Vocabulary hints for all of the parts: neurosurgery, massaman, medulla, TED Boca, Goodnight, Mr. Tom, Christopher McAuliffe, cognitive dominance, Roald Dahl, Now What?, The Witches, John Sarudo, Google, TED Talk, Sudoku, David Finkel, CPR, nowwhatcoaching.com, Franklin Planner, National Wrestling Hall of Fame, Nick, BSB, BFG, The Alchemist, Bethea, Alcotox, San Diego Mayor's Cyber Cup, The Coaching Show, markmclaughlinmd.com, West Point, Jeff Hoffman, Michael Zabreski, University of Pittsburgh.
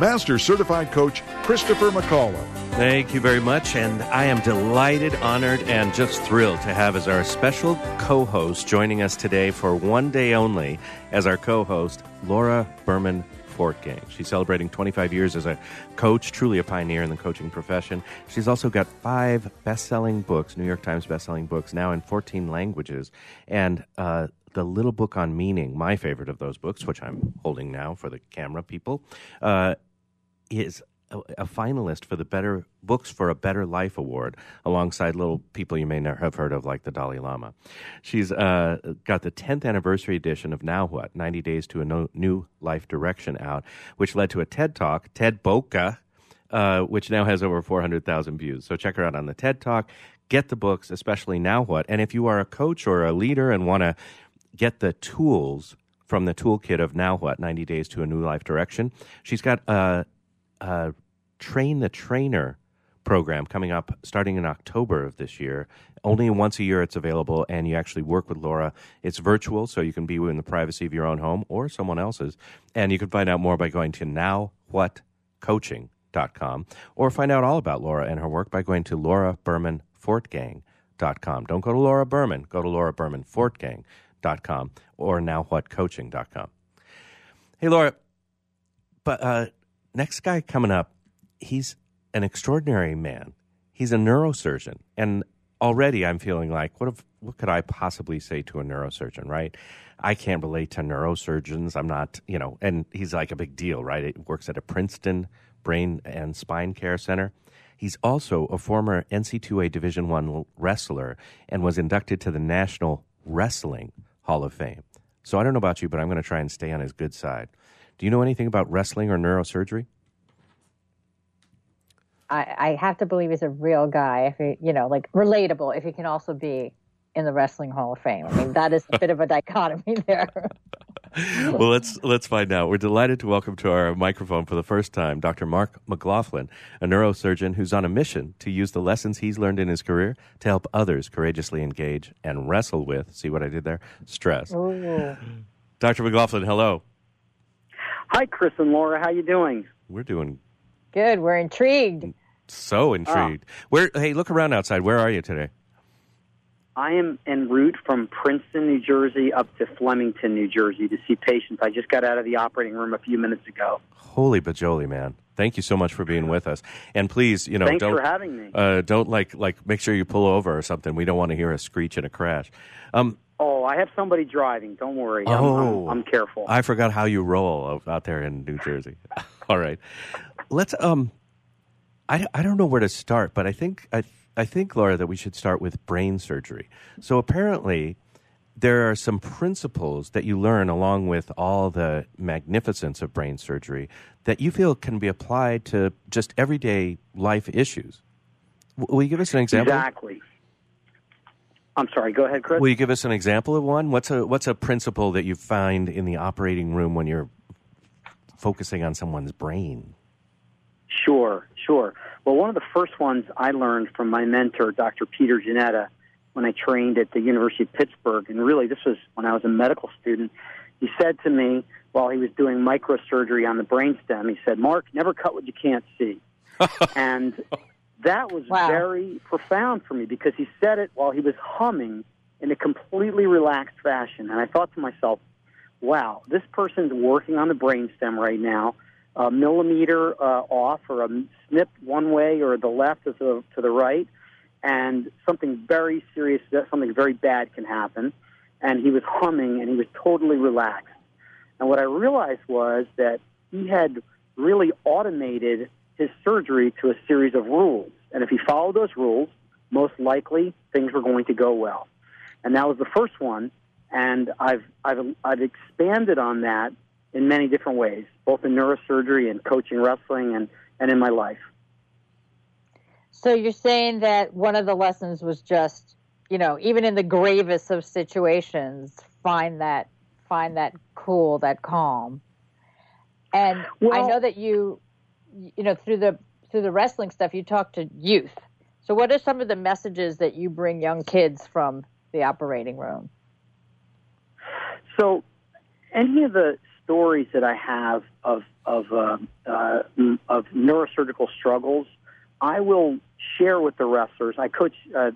Master Certified Coach Christopher McAuliffe. Thank you very much, and I am delighted, honored, and just thrilled to have as our special co-host joining us today for one day only as our co-host, Laura Berman Fortgang. She's celebrating 25 years as a coach, truly a pioneer in the coaching profession. She's also got 5 best-selling books, New York Times best-selling books, now in 14 languages, and the little book on meaning, my favorite of those books, which I'm holding now for the camera people, is a finalist for the Better Books for a Better Life Award, alongside little people you may not have heard of, like the Dalai Lama. She's got the 10th anniversary edition of Now What?, 90 Days to a New Life Direction out, which led to a TED Talk, TED Boca, which now has over 400,000 views. So check her out on the TED Talk. Get the books, especially Now What?. And if you are a coach or a leader and want to get the tools from the toolkit of Now What?, 90 Days to a New Life Direction. She's got a Train the Trainer program coming up starting in October of this year. Only once a year it's available, and you actually work with Laura. It's virtual, so you can be in the privacy of your own home or someone else's. And you can find out more by going to nowwhatcoaching.com, or find out all about Laura and her work by going to laurabermanfortgang.com. Don't go to Laura Berman. Go to Laura Berman Fortgang. .com or nowwhatcoaching.com. Hey, Laura, but next guy coming up, he's an extraordinary man. He's a neurosurgeon, and already I'm feeling like, what could I possibly say to a neurosurgeon, right? I can't relate to neurosurgeons. I'm not, and he's like a big deal, right? He works at a Princeton Brain and Spine Care Center. He's also a former NCAA Division I wrestler and was inducted to the National Wrestling Hall of Fame. So I don't know about you, but I'm going to try and stay on his good side. Do you know anything about wrestling or neurosurgery? I have to believe he's a real guy, if he, like relatable, if he can also be in the Wrestling Hall of Fame. I mean, that is a bit of a dichotomy there. Well, let's find out. We're delighted to welcome to our microphone for the first time Dr. Mark McLaughlin, a neurosurgeon who's on a mission to use the lessons he's learned in his career to help others courageously engage and wrestle with, see what I did there, stress. Ooh. Dr. McLaughlin, hello. Hi, Chris and Laura. How you doing? We're doing good. We're intrigued. So intrigued. Hey, look around outside. Where are you today? I am en route from Princeton, New Jersey, up to Flemington, New Jersey, to see patients. I just got out of the operating room a few minutes ago. Holy bajoli, man! Thank you so much for being with us. And please, thanks for having me. Don't like make sure you pull over or something. We don't want to hear a screech and a crash. I have somebody driving. Don't worry. I'm careful. I forgot how you roll out there in New Jersey. All right, let's. I don't know where to start, but I think, Laura, that we should start with brain surgery. So apparently there are some principles that you learn along with all the magnificence of brain surgery that you feel can be applied to just everyday life issues. Will you give us an example? Exactly. I'm sorry. Go ahead, Chris. Will you give us an example of one? What's a principle that you find in the operating room when you're focusing on someone's brain? Sure. Well, one of the first ones I learned from my mentor, Dr. Peter Janetta, when I trained at the University of Pittsburgh, and really this was when I was a medical student, he said to me while he was doing microsurgery on the brainstem, he said, "Mark, never cut what you can't see." And that was very profound for me because he said it while he was humming in a completely relaxed fashion. And I thought to myself, wow, this person's working on the brainstem right now, a millimeter off or a snip one way or the left to the right, and something very serious, something very bad can happen. And he was humming, and he was totally relaxed. And what I realized was that he had really automated his surgery to a series of rules. And if he followed those rules, most likely things were going to go well. And that was the first one, and I've expanded on that in many different ways, both in neurosurgery and coaching wrestling and in my life. So you're saying that one of the lessons was just, you know, even in the gravest of situations, find that cool, that calm. And well, I know that you know, through the wrestling stuff, you talk to youth. So what are some of the messages that you bring young kids from the operating room? So any of the stories that I have of neurosurgical struggles, I will share with the wrestlers. I coach 3rd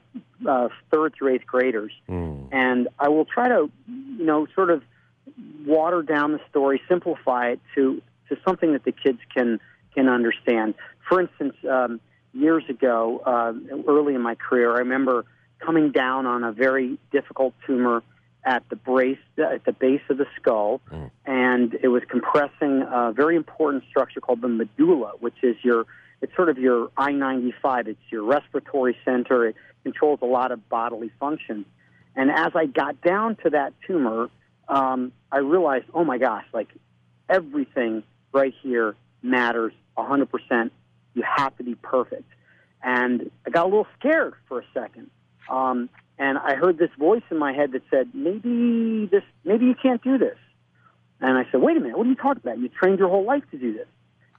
through 8th graders, and I will try to, you know, sort of water down the story, simplify it to something that the kids can understand. For instance, years ago, early in my career, I remember coming down on a very difficult tumor at the base of the skull, and it was compressing a very important structure called the medulla, which is it's sort of your I-95. It's your respiratory center. It controls a lot of bodily functions. And as I got down to that tumor, I realized, oh my gosh, like everything right here matters 100%. You have to be perfect. And I got a little scared for a second. And I heard this voice in my head that said, maybe you can't do this. And I said, wait a minute, what are you talking about? You trained your whole life to do this.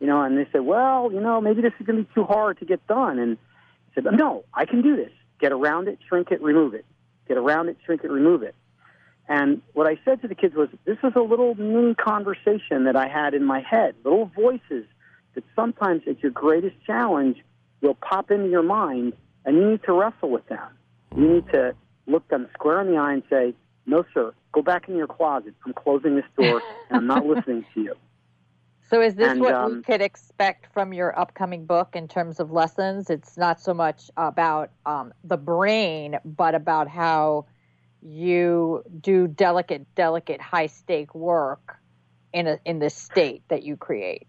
You know, and they said, well, you know, maybe this is going to be too hard to get done. And I said, no, I can do this. Get around it, shrink it, remove it. Get around it, shrink it, remove it. And what I said to the kids was, this was a little mini conversation that I had in my head, little voices that sometimes at your greatest challenge will pop into your mind, and you need to wrestle with them. You need to look them square in the eye and say, no, sir, go back in your closet. I'm closing this door, and I'm not listening to you. So is this what we could expect from your upcoming book in terms of lessons? It's not so much about the brain, but about how you do delicate, high-stake work in the state that you create.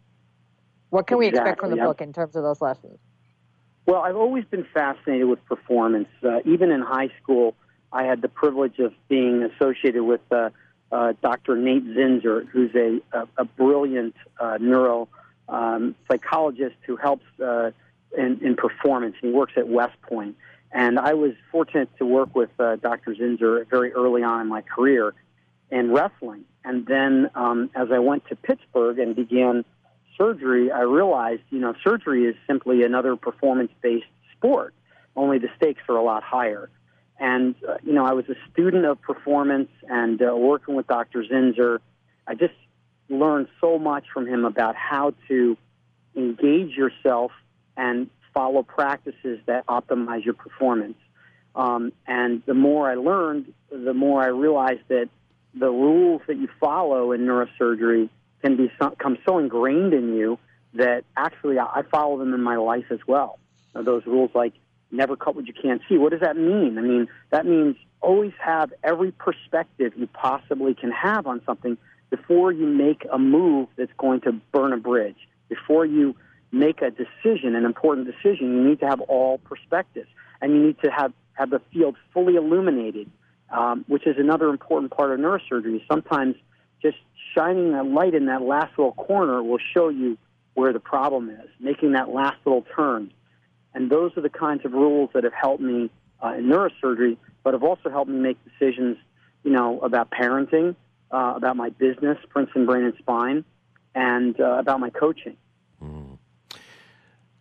What can we expect from the book in terms of those lessons? Well, I've always been fascinated with performance. Even in high school, I had the privilege of being associated with Dr. Nate Zinser, who's a brilliant neuropsychologist who helps in performance. He works at West Point. And I was fortunate to work with Dr. Zinser very early on in my career in wrestling. And then as I went to Pittsburgh and began surgery, I realized, you know, surgery is simply another performance-based sport, only the stakes are a lot higher. And, you know, I was a student of performance and working with Dr. Zinser. I just learned so much from him about how to engage yourself and follow practices that optimize your performance. And the more I learned, the more I realized that the rules that you follow in neurosurgery can become so ingrained in you that actually I follow them in my life as well. Those rules like, never cut what you can't see. What does that mean? I mean, that means always have every perspective you possibly can have on something before you make a move that's going to burn a bridge. Before you make a decision, an important decision, you need to have all perspectives. And you need to have the field fully illuminated, which is another important part of neurosurgery. Sometimes just shining a light in that last little corner will show you where the problem is, making that last little turn. And those are the kinds of rules that have helped me in neurosurgery, but have also helped me make decisions, you know, about parenting, about my business, Princeton Brain and Spine, and about my coaching.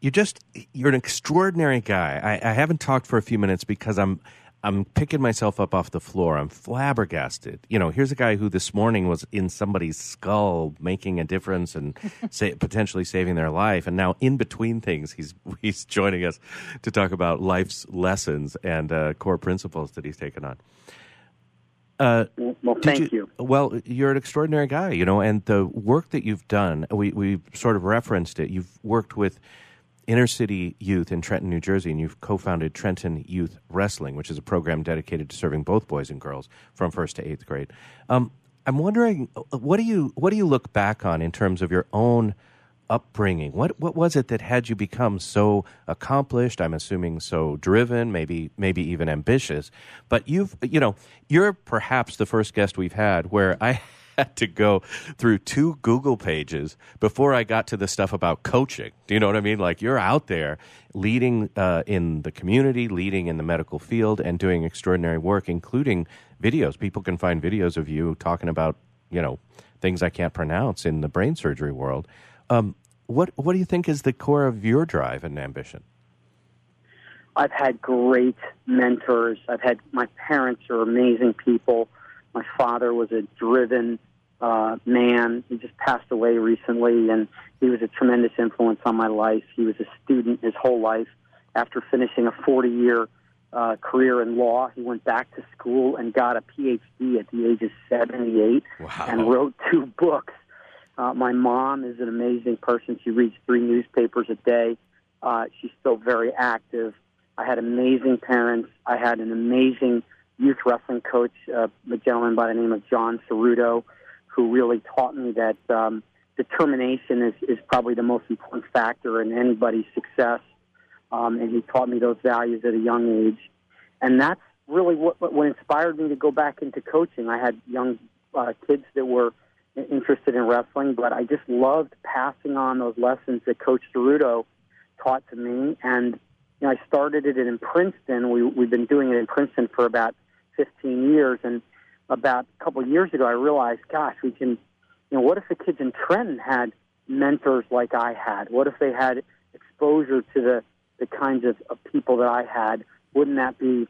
You're an extraordinary guy. I haven't talked for a few minutes because I'm picking myself up off the floor. I'm flabbergasted. You know, here's a guy who this morning was in somebody's skull making a difference and potentially saving their life. And now in between things, he's joining us to talk about life's lessons and core principles that he's taken on. Well, thank you. Well, you're an extraordinary guy, you know, and the work that you've done, we sort of referenced it. You've worked with inner-city youth in Trenton, New Jersey, and you've co-founded Trenton Youth Wrestling, which is a program dedicated to serving both boys and girls from 1st to 8th grade. I'm wondering, what do you look back on in terms of your own upbringing? What was it that had you become so accomplished? I'm assuming so driven, maybe even ambitious. But you're perhaps the first guest we've had where I had to go through two Google pages before I got to the stuff about coaching. Do you know what I mean? Like, you're out there leading in the community, leading in the medical field, and doing extraordinary work, including videos. People can find videos of you talking about, you know, things I can't pronounce in the brain surgery world. What do you think is the core of your drive and ambition? I've had great mentors. I've had, my parents are amazing people. My father was a driven man. He just passed away recently, and he was a tremendous influence on my life. He was a student his whole life. After finishing a 40-year career in law, he went back to school and got a Ph.D. at the age of 78. Wow. And wrote 2 books. My mom is an amazing person. She reads 3 newspapers a day. She's still very active. I had amazing parents. I had an amazing youth wrestling coach, a gentleman by the name of John Sarudo, who really taught me that determination is probably the most important factor in anybody's success. And he taught me those values at a young age. And that's really what inspired me to go back into coaching. I had young kids that were interested in wrestling, but I just loved passing on those lessons that Coach Sarudo taught to me. And you know, I started it in Princeton. We've been doing it in Princeton for about 15 years, and about a couple of years ago, I realized, gosh, we can, you know, what if the kids in Trenton had mentors like I had? What if they had exposure to the kinds of people that I had? Wouldn't that be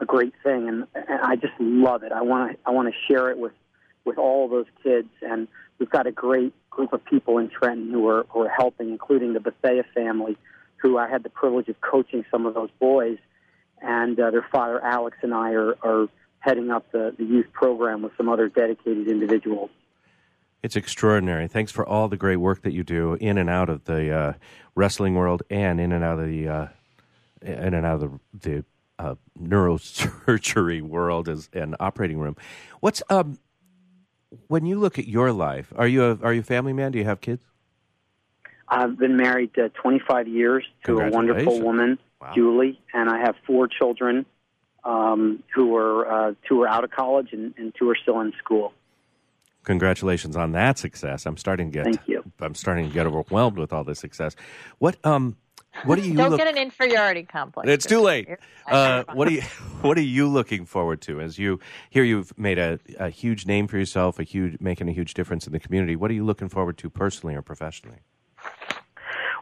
a great thing? And I just love it. I want to share it with all those kids, and we've got a great group of people in Trenton who are helping, including the Bethea family, who I had the privilege of coaching some of those boys, and their father, Alex, and I are heading up the youth program with some other dedicated individuals. It's extraordinary. Thanks for all the great work that you do in and out of the wrestling world, and in and out of the neurosurgery world as an operating room. What's when you look at your life? Are you a family man? Do you have kids? I've been married 25 years to a wonderful woman, wow, Julie, and I have 4 children who are out of college and 2 are still in school. Congratulations on that success! I'm starting to get overwhelmed with all this success. What do you don't get an inferiority complex? It's too late. What are you looking forward to as you here? You've made a huge name for yourself, making a huge difference in the community. What are you looking forward to personally or professionally?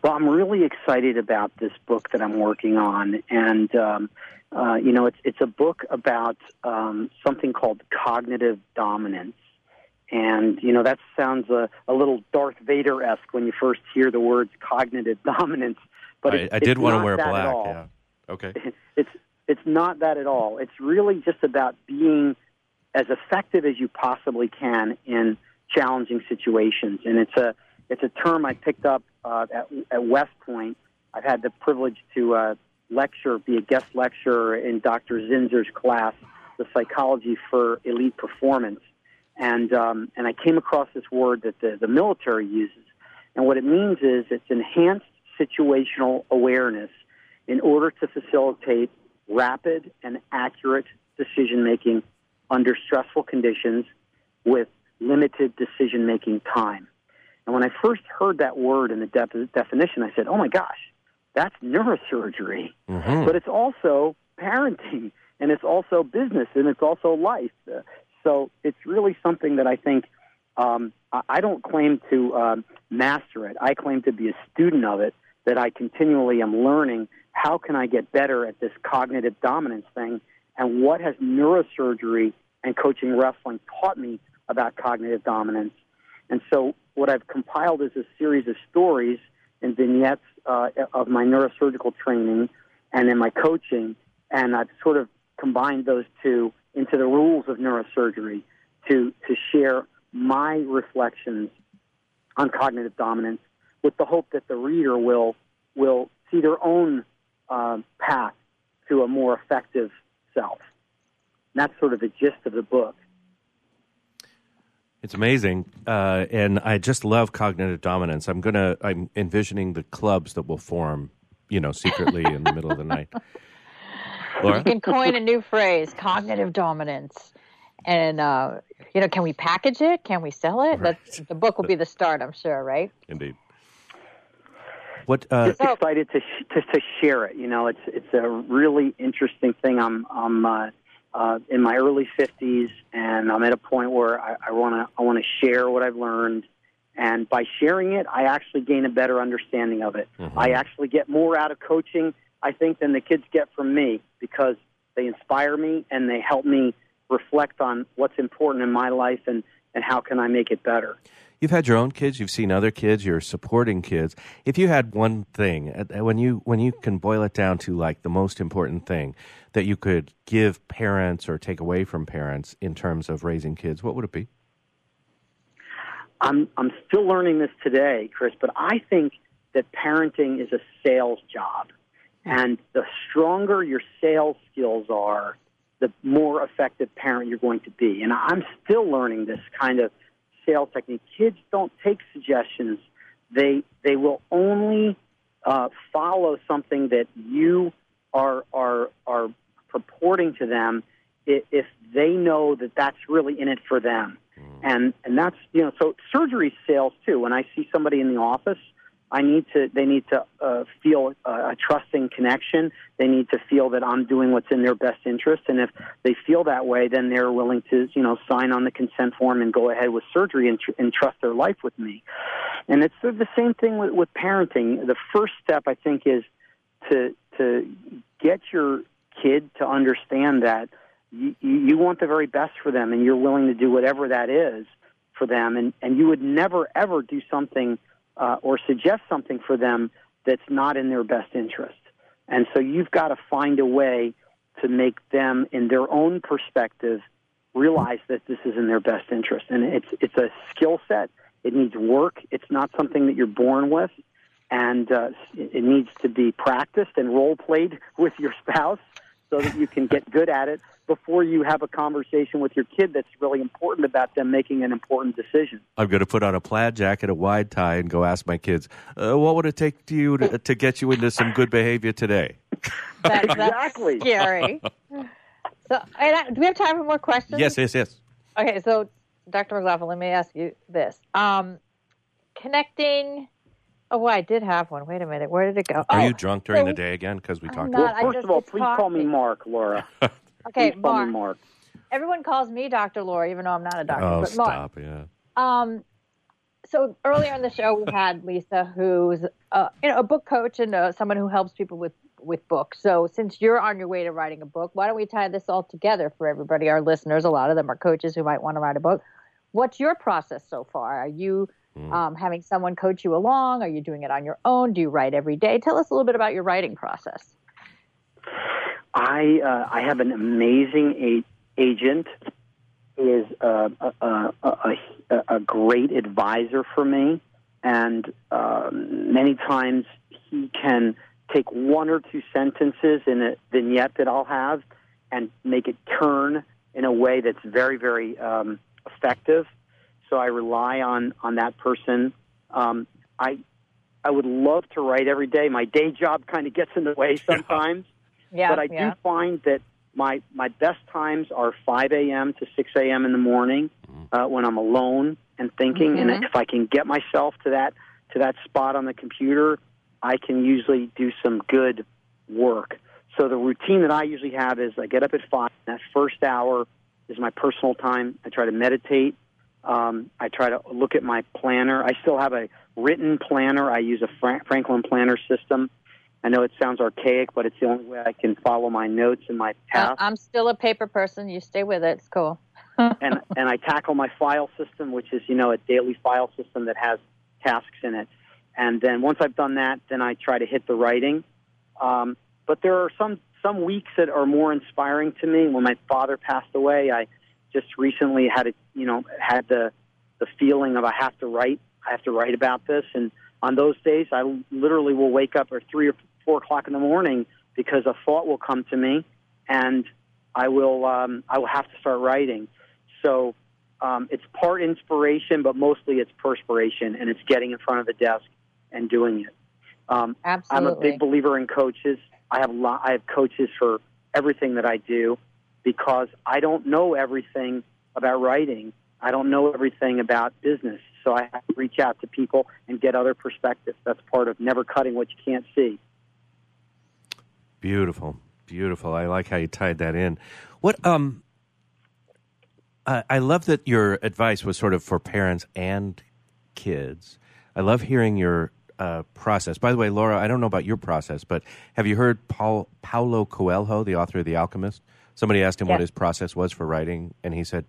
Well, I'm really excited about this book that I'm working on, and it's a book about something called cognitive dominance, and you know that sounds a little Darth Vader-esque when you first hear the words cognitive dominance. But I did want to wear black. Yeah. Okay. It's not that at all. It's really just about being as effective as you possibly can in challenging situations, and it's a term I picked up at West Point. I've had the privilege to be a guest lecturer in Dr. Zinser's class, The Psychology for Elite Performance. And I came across this word that the military uses. And what it means is it's enhanced situational awareness in order to facilitate rapid and accurate decision-making under stressful conditions with limited decision-making time. And when I first heard that word in the definition, I said, oh, my gosh, that's neurosurgery. Mm-hmm. But it's also parenting, and it's also business, and it's also life. So it's really something that I think I don't claim to master it. I claim to be a student of it, that I continually am learning how can I get better at this cognitive dominance thing, and what has neurosurgery and coaching wrestling taught me about cognitive dominance. And so what I've compiled is a series of stories and vignettes of my neurosurgical training and in my coaching, and I've sort of combined those two into the rules of neurosurgery to share my reflections on cognitive dominance, with the hope that the reader will see their own path to a more effective self. And that's sort of the gist of the book. It's amazing, and I just love cognitive dominance. I'm envisioning the clubs that will form, you know, secretly in the middle of the night. Laura? You can coin a new phrase, cognitive dominance. And, you know, can we package it? Can we sell it? Right. The book will be the start, I'm sure, right? Indeed. What, just excited to share it. You know, it's a really interesting thing. I'm in my early 50s, and I'm at a point where I want to share what I've learned. And by sharing it, I actually gain a better understanding of it. Mm-hmm. I actually get more out of coaching, I think, than the kids get from me, because they inspire me and they help me reflect on what's important in my life and how can I make it better. You've had your own kids. You've seen other kids. You're supporting kids. If you had one thing, when you can boil it down to like the most important thing that you could give parents or take away from parents in terms of raising kids, what would it be? I'm still learning this today, Chris, but I think that parenting is a sales job. And the stronger your sales skills are, the more effective parent you're going to be. And I'm still learning this kind of sales technique. Kids don't take suggestions. They will only follow something that you are purporting to them if they know that that's really in it for them. And that's, you know, so surgery sales too. When I see somebody in the office, they need to feel a trusting connection. They need to feel that I'm doing what's in their best interest. And if they feel that way, then they're willing to, you know, sign on the consent form and go ahead with surgery and trust their life with me. And it's sort of the same thing with parenting. The first step, I think, is to get your kid to understand that you want the very best for them, and you're willing to do whatever that is for them. And you would never, ever do something or suggest something for them that's not in their best interest. And so you've got to find a way to make them, in their own perspective, realize that this is in their best interest. And it's a skill set. It needs work. It's not something that you're born with. And it needs to be practiced and role-played with your spouse so that you can get good at it before you have a conversation with your kid that's really important about them making an important decision. I'm going to put on a plaid jacket, a wide tie, and go ask my kids, what would it take to you to get you into some good behavior today? That's exactly. Scary. Do we have time for more questions? Yes. Okay, so Dr. McLaughlin, let me ask you this. Connecting... Oh, I did have one. Wait a minute. Where did it go? Are you drunk during the day again? Because we talked about it. Well, first of all, please call me Mark, Laura. Okay, Mark. Everyone calls me Dr. Laura, even though I'm not a doctor. Oh, but Mark. Stop, yeah. So earlier in the show, we had Lisa, who's a book coach and someone who helps people with books. So since you're on your way to writing a book, why don't we tie this all together for everybody, our listeners? A lot of them are coaches who might want to write a book. What's your process so far? Are you having someone coach you along? Are you doing it on your own? Do you write every day? Tell us a little bit about your writing process. I have an amazing agent who is a great advisor for me, and many times he can take one or two sentences in a vignette that I'll have and make it turn in a way that's very, very effective. So I rely on that person. I would love to write every day. My day job kind of gets in the way sometimes. Yeah, but I do find that my best times are 5 a.m. to 6 a.m. in the morning when I'm alone and thinking. Mm-hmm. And if I can get myself to that spot on the computer, I can usually do some good work. So the routine that I usually have is I get up at 5. And that first hour is my personal time. I try to meditate. I try to look at my planner. I still have a written planner. I use a Franklin planner system. I know it sounds archaic, but it's the only way I can follow my notes and my tasks. I'm still a paper person. You stay with it. It's cool. and I tackle my file system, which is, you know, a daily file system that has tasks in it. And then once I've done that, then I try to hit the writing. But there are some weeks that are more inspiring to me. When my father passed away, I just recently had the feeling of I have to write about this. And on those days, I literally will wake up at 3 or 4 o'clock in the morning because a thought will come to me, and I will have to start writing. So it's part inspiration, but mostly it's perspiration, and it's getting in front of the desk and doing it. Absolutely. I'm a big believer in coaches. I have coaches for everything that I do because I don't know everything, about writing. I don't know everything about business, so I have to reach out to people and get other perspectives. That's part of never cutting what you can't see. Beautiful, beautiful. I like how you tied that in. What? I love that your advice was sort of for parents and kids. I love hearing your process. By the way, Laura, I don't know about your process, but have you heard Paulo Coelho, the author of The Alchemist? Somebody asked him what his process was for writing, and he said,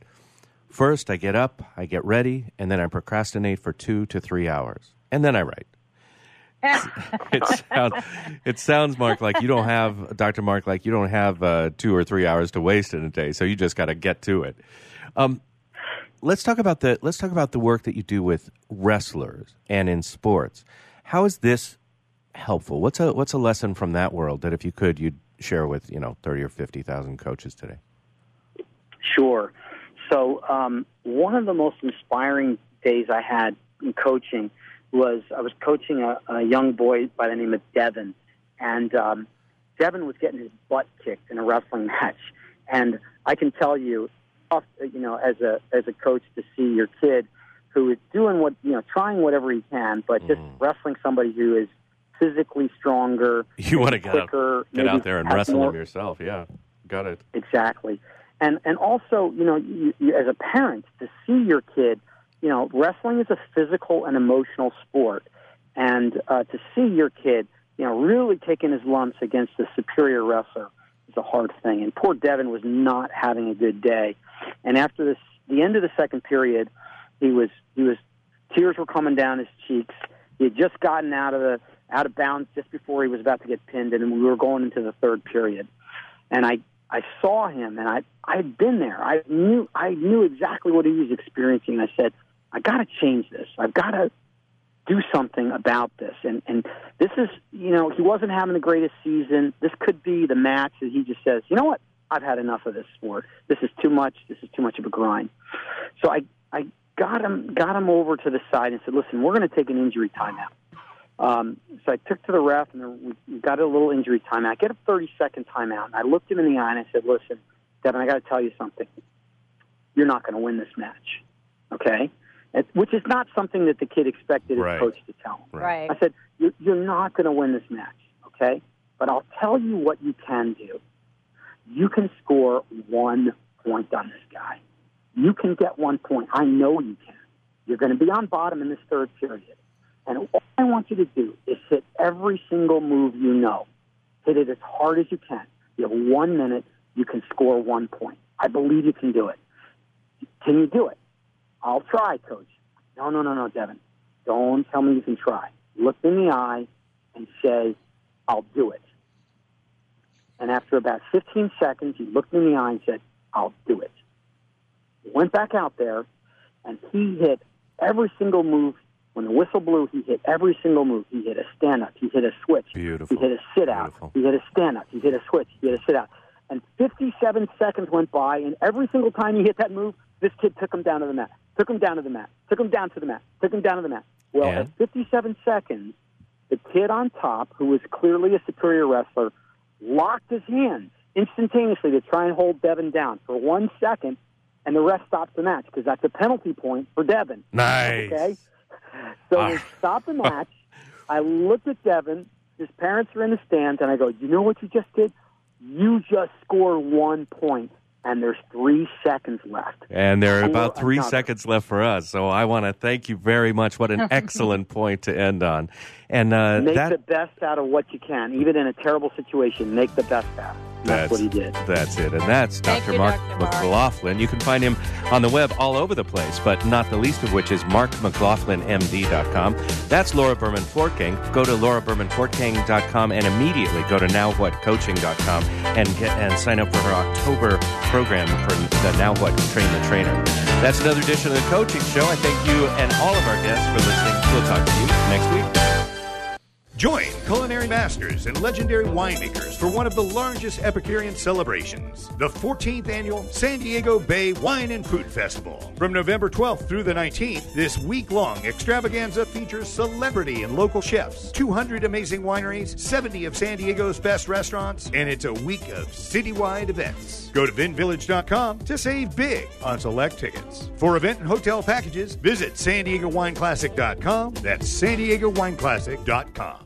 first, I get up, I get ready, and then I procrastinate for 2 to 3 hours, and then I write. It sounds, Mark, like you don't have, Dr. Mark, like you don't have 2 or 3 hours to waste in a day, so you just got to get to it. Let's talk about the work that you do with wrestlers and in sports. How is this helpful? What's a lesson from that world that if you could, you'd share with 30 or 50,000 coaches today? Sure. So one of the most inspiring days I had in coaching was I was coaching a young boy by the name of Devin, and Devin was getting his butt kicked in a wrestling match, and I can tell you, as a coach, to see your kid who is doing trying whatever he can, but just wrestling somebody who is physically stronger, you want to get out there and wrestle him yourself. Yeah, got it exactly. And also, you, as a parent, to see your kid, wrestling is a physical and emotional sport, and to see your kid, really taking his lumps against a superior wrestler is a hard thing. And poor Devin was not having a good day. And after the end of the second period, he was tears were coming down his cheeks. He had just gotten out of bounds just before he was about to get pinned, and we were going into the third period. And I saw him, and I had been there. I knew exactly what he was experiencing. I said, I got to change this. I've got to do something about this. And this is, he wasn't having the greatest season. This could be the match that he just says, you know what? I've had enough of this sport. This is too much. This is too much of a grind. So I got him over to the side and said, listen, we're going to take an injury timeout. So I took to the ref, and we got a little injury timeout. I get a 30-second timeout, and I looked him in the eye, and I said, listen, Devin, I got to tell you something. You're not going to win this match, okay? Which is not something that the kid expected his coach to tell him. Right. I said, you're not going to win this match, okay? But I'll tell you what you can do. You can score 1 point on this guy. You can get 1 point. I know you can. You're going to be on bottom in this third period. And all I want you to do is hit every single move you know. Hit it as hard as you can. You have 1 minute. You can score 1 point. I believe you can do it. Can you do it? I'll try, Coach. No, Devin. Don't tell me you can try. Look in the eye and say, I'll do it. And after about 15 seconds, he looked in the eye and said, I'll do it. He went back out there, and he hit every single move. When the whistle blew, he hit every single move. He hit a stand-up. He hit a switch. Beautiful. He hit a sit-out. Beautiful. He hit a stand-up. He hit a switch. He hit a sit-out. And 57 seconds went by, and every single time he hit that move, this kid took him down to the mat. Took him down to the mat. Took him down to the mat. Took him down to the mat. Well, at 57 seconds, the kid on top, who was clearly a superior wrestler, locked his hands instantaneously to try and hold Devin down for 1 second, and the ref stopped the match because that's a penalty point for Devin. Nice. Okay? So we stopped the match. I looked at Devin. His parents are in the stands, and I go, you know what you just did? You just scored 1 point, and there's 3 seconds left. And there are about 3 seconds left for us, so I want to thank you very much. What an excellent point to end on. And make the best out of what you can. Even in a terrible situation, make the best out of it. That's what he did. That's it. And that's Dr. Mark McLaughlin. You can find him on the web all over the place, but not the least of which is markmclaughlinmd.com. That's Laura Berman Fortgang. Go to laurabermanfortgang.com and immediately go to nowwhatcoaching.com and sign up for her October program for the Now What Train the Trainer. That's another edition of The Coaching Show. I thank you and all of our guests for listening. We'll talk to you next week. Join culinary masters and legendary winemakers for one of the largest Epicurean celebrations, the 14th Annual San Diego Bay Wine and Fruit Festival. From November 12th through the 19th, this week-long extravaganza features celebrity and local chefs, 200 amazing wineries, 70 of San Diego's best restaurants, and it's a week of citywide events. Go to VinVillage.com to save big on select tickets. For event and hotel packages, visit SanDiegoWineClassic.com. That's SanDiegoWineClassic.com.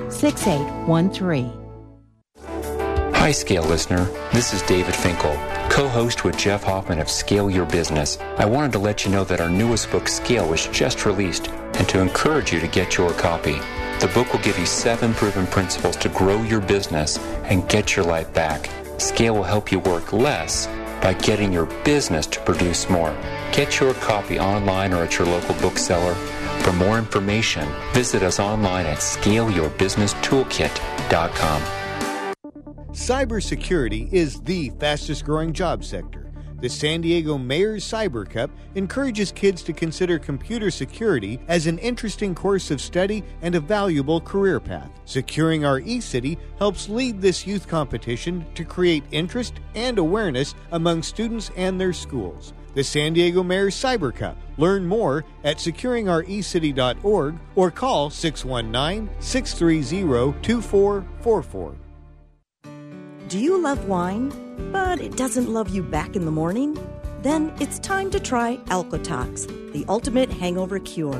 Hi, Scale listener. This is David Finkel, co-host with Jeff Hoffman of Scale Your Business. I wanted to let you know that our newest book, Scale, was just released, and to encourage you to get your copy. The book will give you 7 proven principles to grow your business and get your life back. Scale will help you work less by getting your business to produce more. Get your copy online or at your local bookseller. For more information, visit us online at scaleyourbusinesstoolkit.com. Cybersecurity is the fastest growing job sector. The San Diego Mayor's Cyber Cup encourages kids to consider computer security as an interesting course of study and a valuable career path. Securing Our E-City helps lead this youth competition to create interest and awareness among students and their schools. The San Diego Mayor's Cyber Cup. Learn more at securingourecity.org or call 619-630-2444. Do you love wine, but it doesn't love you back in the morning? Then it's time to try Alcotox, the ultimate hangover cure.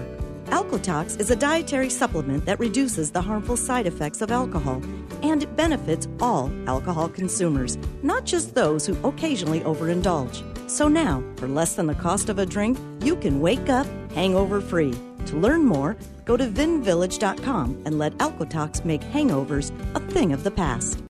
Alcotox is a dietary supplement that reduces the harmful side effects of alcohol, and it benefits all alcohol consumers, not just those who occasionally overindulge. So now, for less than the cost of a drink, you can wake up hangover-free. To learn more, go to VinVillage.com and let Alcotox make hangovers a thing of the past.